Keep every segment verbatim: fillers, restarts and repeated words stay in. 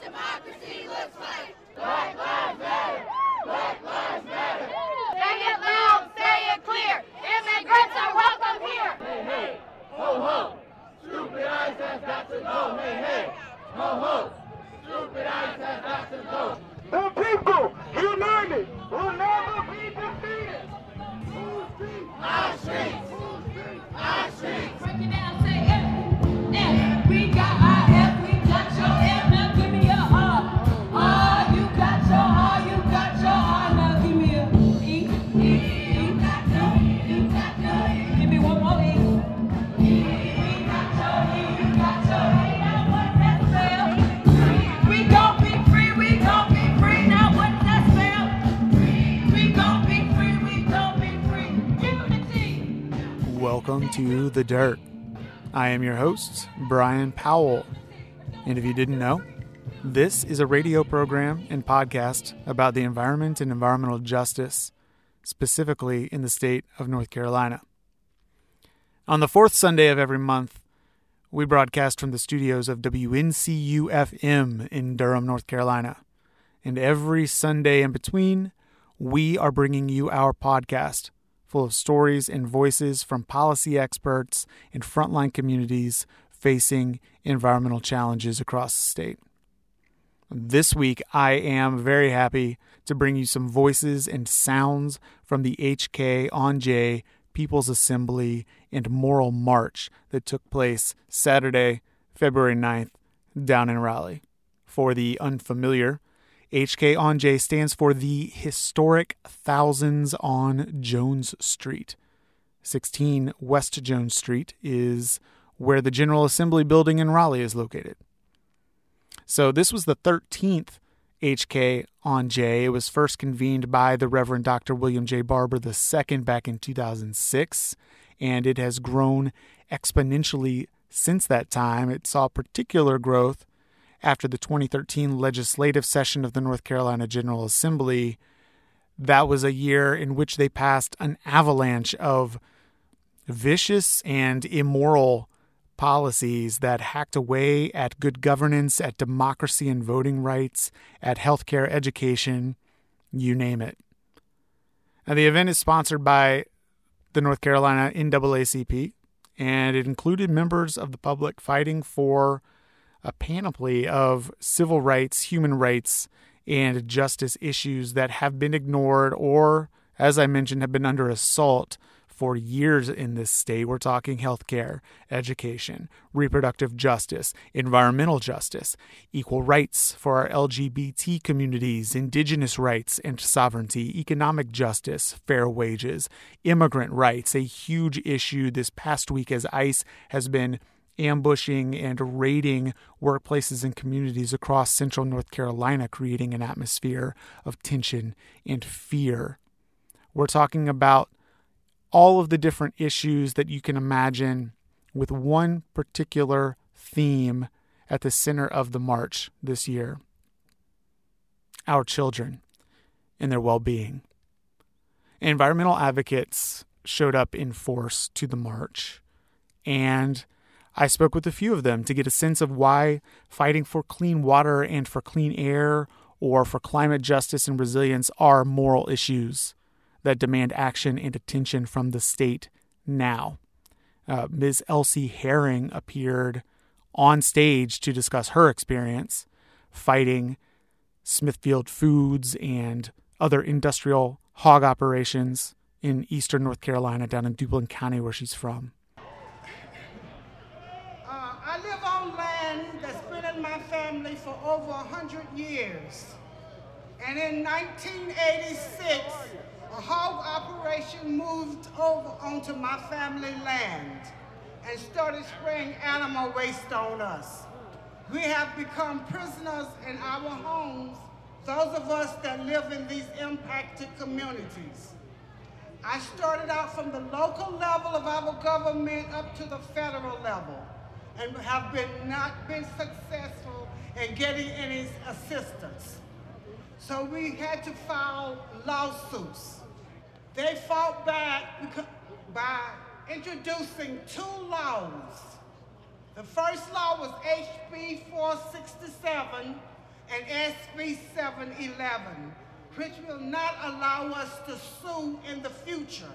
what democracy looks like. Black Lives Matter! Black Lives Matter! Say it loud, say it clear. Immigrants are welcome here. Hey, hey, ho, ho. Stupid eyes has got to go. Hey, hey, ho, ho. Stupid eyes has got to go. The people, united, will never be defeated. Who's street? Our streets. Who's street? Our streets. Break it down, say F, F. We got our F, we got your F. Now give me your R. R, you got your R, you got your R. Now give me a E, E. You got your E, you got your E. Give me one more E. E, we got your E, you got your E. Now what that spell? We gon' be free, we gon' be free. Now what that spell? We gon' be free, we gon' be free. Unity. Welcome to The Dirt. I am your host, Brian Powell, and if you didn't know, this is a radio program and podcast about the environment and environmental justice, specifically in the state of North Carolina. On the fourth Sunday of every month, we broadcast from the studios of W N C U F M in Durham, North Carolina, and every Sunday in between, we are bringing you our podcast, full of stories and voices from policy experts and frontline communities facing environmental challenges across the state. This week, I am very happy to bring you some voices and sounds from the HKonJ People's Assembly and Moral March that took place Saturday, February ninth, down in Raleigh. For the unfamiliar, HKonJ stands for the Historic Thousands on Jones Street. sixteen West Jones Street is where the General Assembly building in Raleigh is located. So this was the thirteenth HKonJ. It was first convened by the Reverend Doctor William J. Barber the Second back in two thousand six, and it has grown exponentially since that time. It saw particular growth after the twenty thirteen legislative session of the North Carolina General Assembly. That was a year in which they passed an avalanche of vicious and immoral policies that hacked away at good governance, at democracy and voting rights, at healthcare, education, you name it. And the event is sponsored by the North Carolina N double A C P, and it included members of the public fighting for a panoply of civil rights, human rights, and justice issues that have been ignored or, as I mentioned, have been under assault for years in this state. We're talking healthcare, education, reproductive justice, environmental justice, equal rights for our L G B T communities, indigenous rights and sovereignty, economic justice, fair wages, immigrant rights, a huge issue this past week as ICE has been ambushing and raiding workplaces and communities across central North Carolina, creating an atmosphere of tension and fear. We're talking about all of the different issues that you can imagine with one particular theme at the center of the march this year: our children and their well-being. Environmental advocates showed up in force to the march, and I spoke with a few of them to get a sense of why fighting for clean water and for clean air or for climate justice and resilience are moral issues that demand action and attention from the state now. Uh, Miz Elsie Herring appeared on stage to discuss her experience fighting Smithfield Foods and other industrial hog operations in eastern North Carolina, down in Duplin County, where she's from. My family for over one hundred years, and in nineteen eighty-six a hog operation moved over onto my family land and started spraying animal waste on us. We have become prisoners in our homes, those of us that live in these impacted communities. I started out from the local level of our government up to the federal level, and have been not been successful in getting any assistance. So we had to file lawsuits. They fought back by introducing two laws. The first law was H B four sixty-seven, and S B seven eleven, which will not allow us to sue in the future.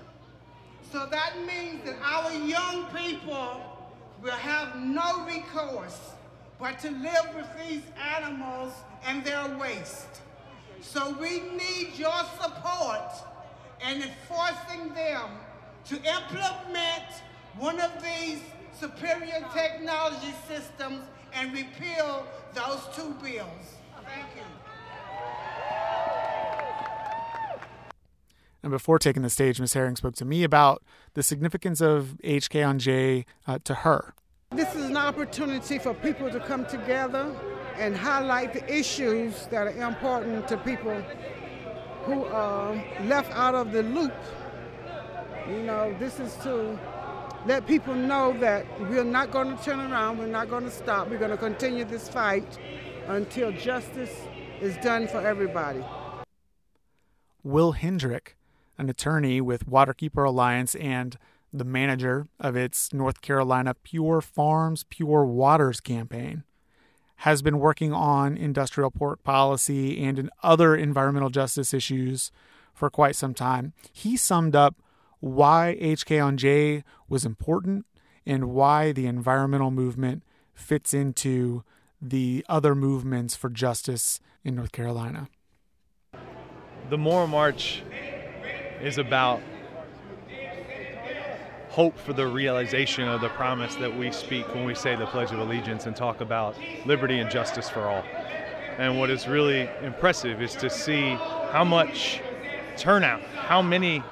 So that means that our young people will have no recourse but to live with these animals and their waste. So we need your support in enforcing them to implement one of these superior technology systems and repeal those two bills. Thank you. And before taking the stage, Miz Herring spoke to me about the significance of H K on J uh, to her. This is an opportunity for people to come together and highlight the issues that are important to people who are left out of the loop. You know, this is to let people know that we're not going to turn around, we're not going to stop, we're going to continue this fight until justice is done for everybody. Will Hendrick, an attorney with Waterkeeper Alliance and the manager of its North Carolina Pure Farms, Pure Waters campaign, has been working on industrial pork policy and in other environmental justice issues for quite some time. He summed up why H K on J was important and why the environmental movement fits into the other movements for justice in North Carolina. The Moral March is about hope for the realization of the promise that we speak when we say the Pledge of Allegiance and talk about liberty and justice for all. And what is really impressive is to see how much turnout, how many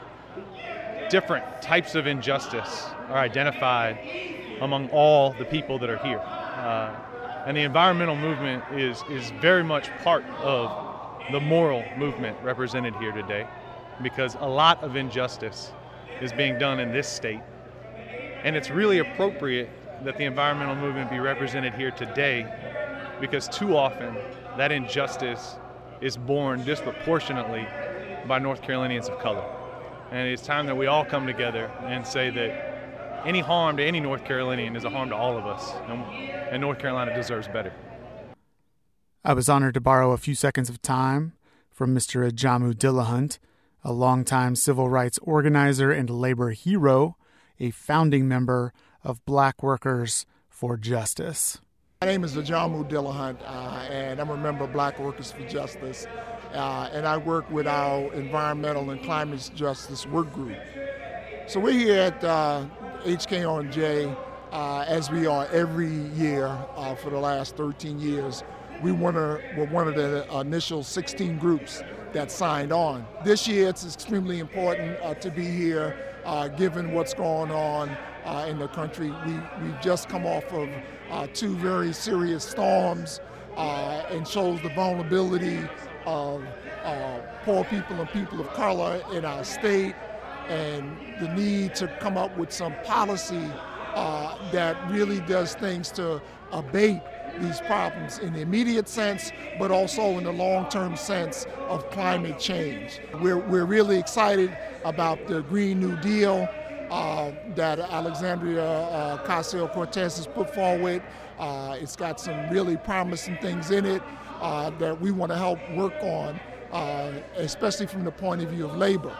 different types of injustice are identified among all the people that are here. Uh, and the environmental movement is, is very much part of the moral movement represented here today, because a lot of injustice is being done in this state. And it's really appropriate that the environmental movement be represented here today, because too often that injustice is borne disproportionately by North Carolinians of color. And it's time that we all come together and say that any harm to any North Carolinian is a harm to all of us, and, and North Carolina deserves better. I was honored to borrow a few seconds of time from Mister Ajamu Dillahunt, a longtime civil rights organizer and labor hero, a founding member of Black Workers for Justice. My name is Ajamu Dillahunt, uh, and I'm a member of Black Workers for Justice, uh, and I work with our environmental and climate justice work group. So we're here at uh, H K on J, uh, as we are every year uh, for the last thirteen years. We were one of the initial sixteen groups that signed on. This year it's extremely important uh, to be here uh, given what's going on uh, in the country. We, we've just come off of uh, two very serious storms uh, and shows the vulnerability of uh, poor people and people of color in our state, and the need to come up with some policy uh, that really does things to abate these problems in the immediate sense, but also in the long-term sense of climate change. We're, we're really excited about the Green New Deal uh, that Alexandria uh, Ocasio-Cortez has put forward. Uh, it's got some really promising things in it uh, that we want to help work on, uh, especially from the point of view of labor.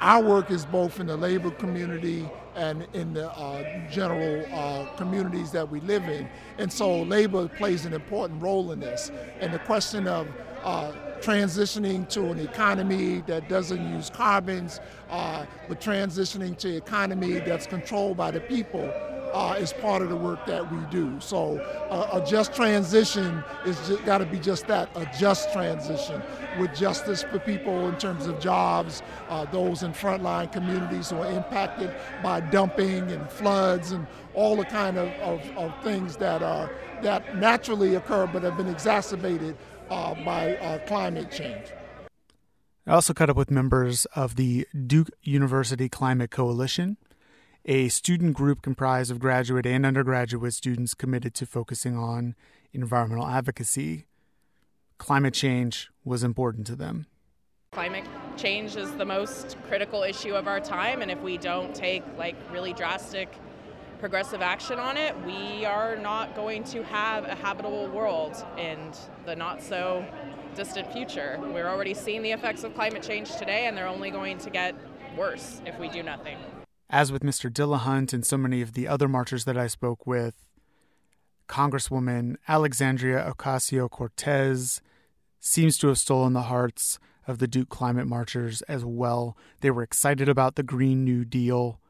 Our work is both in the labor community and in the uh, general uh, communities that we live in. And so labor plays an important role in this. And the question of uh, transitioning to an economy that doesn't use carbons, uh, but transitioning to an economy that's controlled by the people uh, is part of the work that we do. So uh, a just transition is got to be just that, a just transition, with justice for people in terms of jobs, uh, those in frontline communities who are impacted by dumping and floods and all the kind of, of, of things that are that naturally occur but have been exacerbated uh, by uh, climate change. I also caught up with members of the Duke University Climate Coalition, a student group comprised of graduate and undergraduate students committed to focusing on environmental advocacy. Climate change was important to them. Climate change is the most critical issue of our time, and if we don't take like really drastic progressive action on it, we are not going to have a habitable world in the not so distant future. We're already seeing the effects of climate change today, and they're only going to get worse if we do nothing. As with Mister Dillahunt and so many of the other marchers that I spoke with, Congresswoman Alexandria Ocasio-Cortez seems to have stolen the hearts of the Duke climate marchers as well. They were excited about the Green New Deal.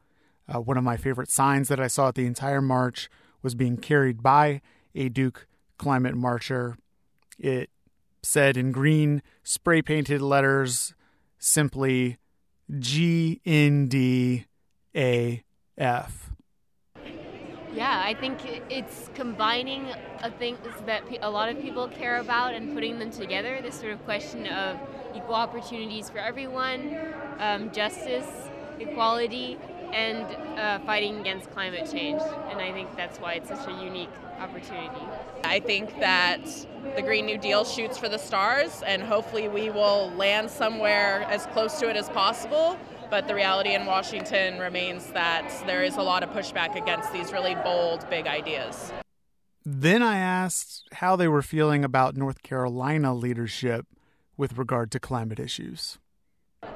Uh, one of my favorite signs that I saw at the entire march was being carried by a Duke climate marcher. It said in green, spray-painted letters, simply G N D A F. Yeah, I think it's combining a things that a lot of people care about and putting them together, this sort of question of equal opportunities for everyone, um, justice, equality, and uh, fighting against climate change. And I think that's why it's such a unique opportunity. I think that the Green New Deal shoots for the stars, and hopefully we will land somewhere as close to it as possible. But the reality in Washington remains that there is a lot of pushback against these really bold, big ideas. Then I asked how they were feeling about North Carolina leadership with regard to climate issues. Hmm.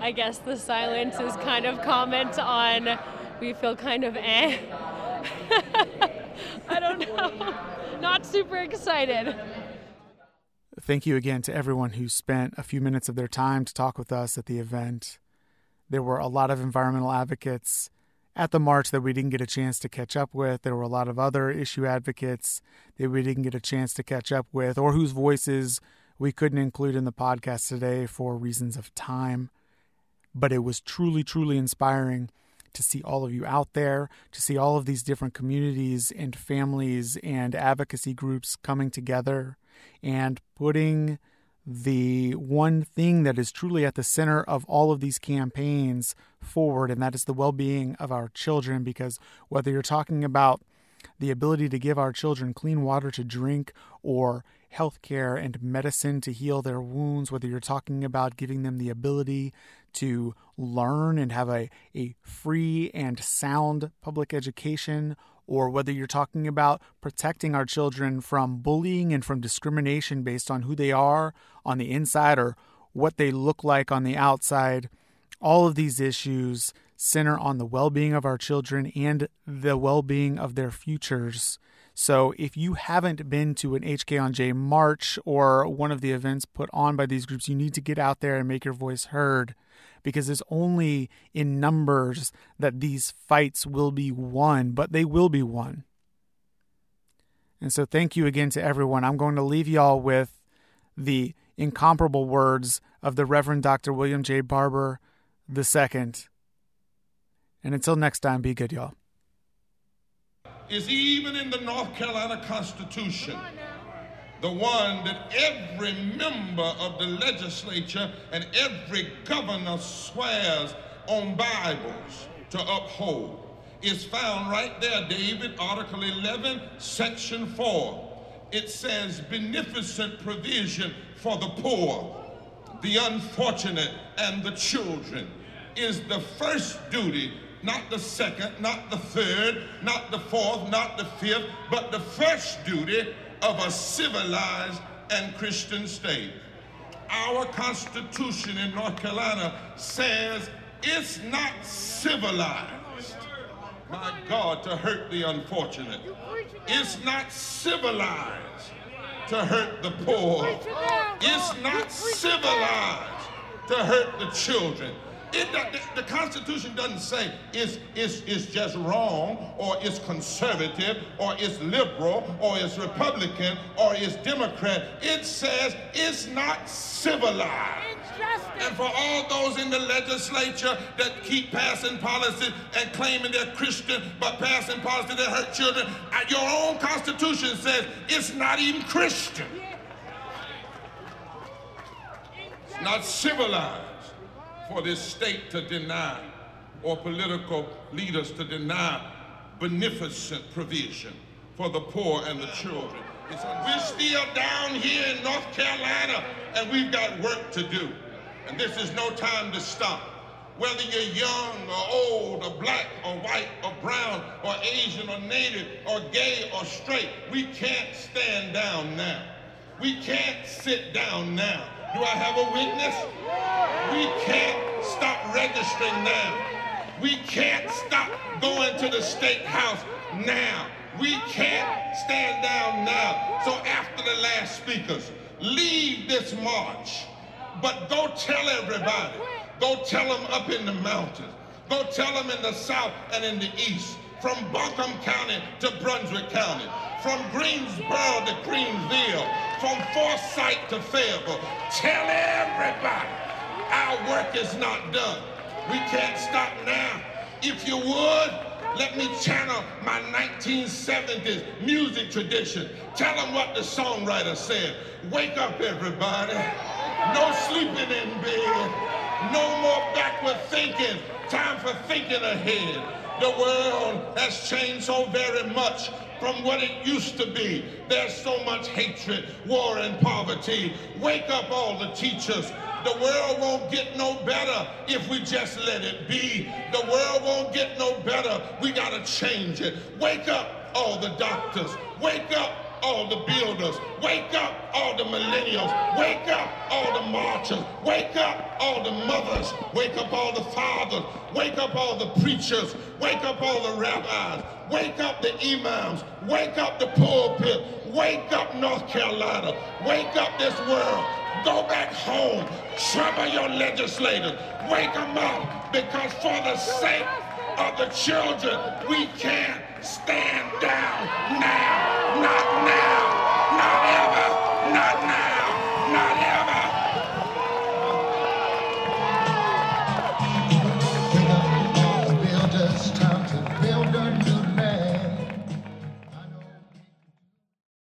I guess the silence is kind of comment on we feel kind of eh. I don't know. Not super excited. Thank you again to everyone who spent a few minutes of their time to talk with us at the event. There were a lot of environmental advocates at the march that we didn't get a chance to catch up with. There were a lot of other issue advocates that we didn't get a chance to catch up with, or whose voices we couldn't include in the podcast today for reasons of time. But it was truly, truly inspiring to see all of you out there, to see all of these different communities and families and advocacy groups coming together and putting the one thing that is truly at the center of all of these campaigns forward, and that is the well-being of our children. Because whether you're talking about the ability to give our children clean water to drink or healthcare and medicine to heal their wounds, whether you're talking about giving them the ability to learn and have a, a free and sound public education, or whether you're talking about protecting our children from bullying and from discrimination based on who they are on the inside or what they look like on the outside, all of these issues center on the well-being of our children and the well-being of their futures. So if you haven't been to an H K on J march or one of the events put on by these groups, you need to get out there and make your voice heard, because it's only in numbers that these fights will be won, but they will be won. And so thank you again to everyone. I'm going to leave y'all with the incomparable words of the Reverend Doctor William J. Barber the second. And until next time, be good, y'all. Is even in the North Carolina Constitution, the one that every member of the legislature and every governor swears on Bibles to uphold, is found right there, David, Article eleven, Section four. It says, beneficent provision for the poor, the unfortunate, and the children is the first duty. Not the second, not the third, not the fourth, not the fifth, but the first duty of a civilized and Christian state. Our Constitution in North Carolina says it's not civilized, my God, to hurt the unfortunate. It's not civilized to hurt the poor. It's not civilized to hurt the children. It, the, the Constitution doesn't say it's, it's, it's just wrong, or it's conservative, or it's liberal, or it's Republican, or it's Democrat. It says it's not civilized. Injustice. And for all those in the legislature that keep passing policies and claiming they're Christian, but passing policies that hurt children, your own Constitution says it's not even Christian. It's not civilized for this state to deny, or political leaders to deny, beneficent provision for the poor and the children. It's, we're still down here in North Carolina, and we've got work to do. And this is no time to stop. whether you're young or old or black or white or brown or Asian or native or gay or straight, we can't stand down now. We can't sit down now. Do I have a witness? We can't stop registering now. We can't stop going to the State House now. We can't stand down now. So after the last speakers, leave this march, but go tell everybody. Go tell them up in the mountains. Go tell them in the south and in the east, from Buncombe County to Brunswick County, from Greensboro to Greenville, from Forsyth to Fayetteville. Tell everybody our work is not done. We can't stop now. If you would, let me channel my nineteen seventies music tradition. Tell them what the songwriter said. Wake up, everybody. No sleeping in bed. No more backward thinking. Time for thinking ahead. The world has changed so very much from what it used to be. There's so much hatred, war, and poverty. Wake up, all the teachers. The world won't get no better if we just let it be. The world won't get no better. We gotta change it. Wake up, all the doctors. Wake up, all the builders. Wake up, all the millennials. Wake up, all the marchers. Wake up, all the mothers. Wake up, all the fathers. Wake up, all the preachers. Wake up, all the rabbis. Wake up, the imams. Wake up, the pulpit. Wake up, North Carolina. Wake up this world. Go back home. Trouble your legislators. Wake them up, because for the sake of the children, we can't stand down now. Not now.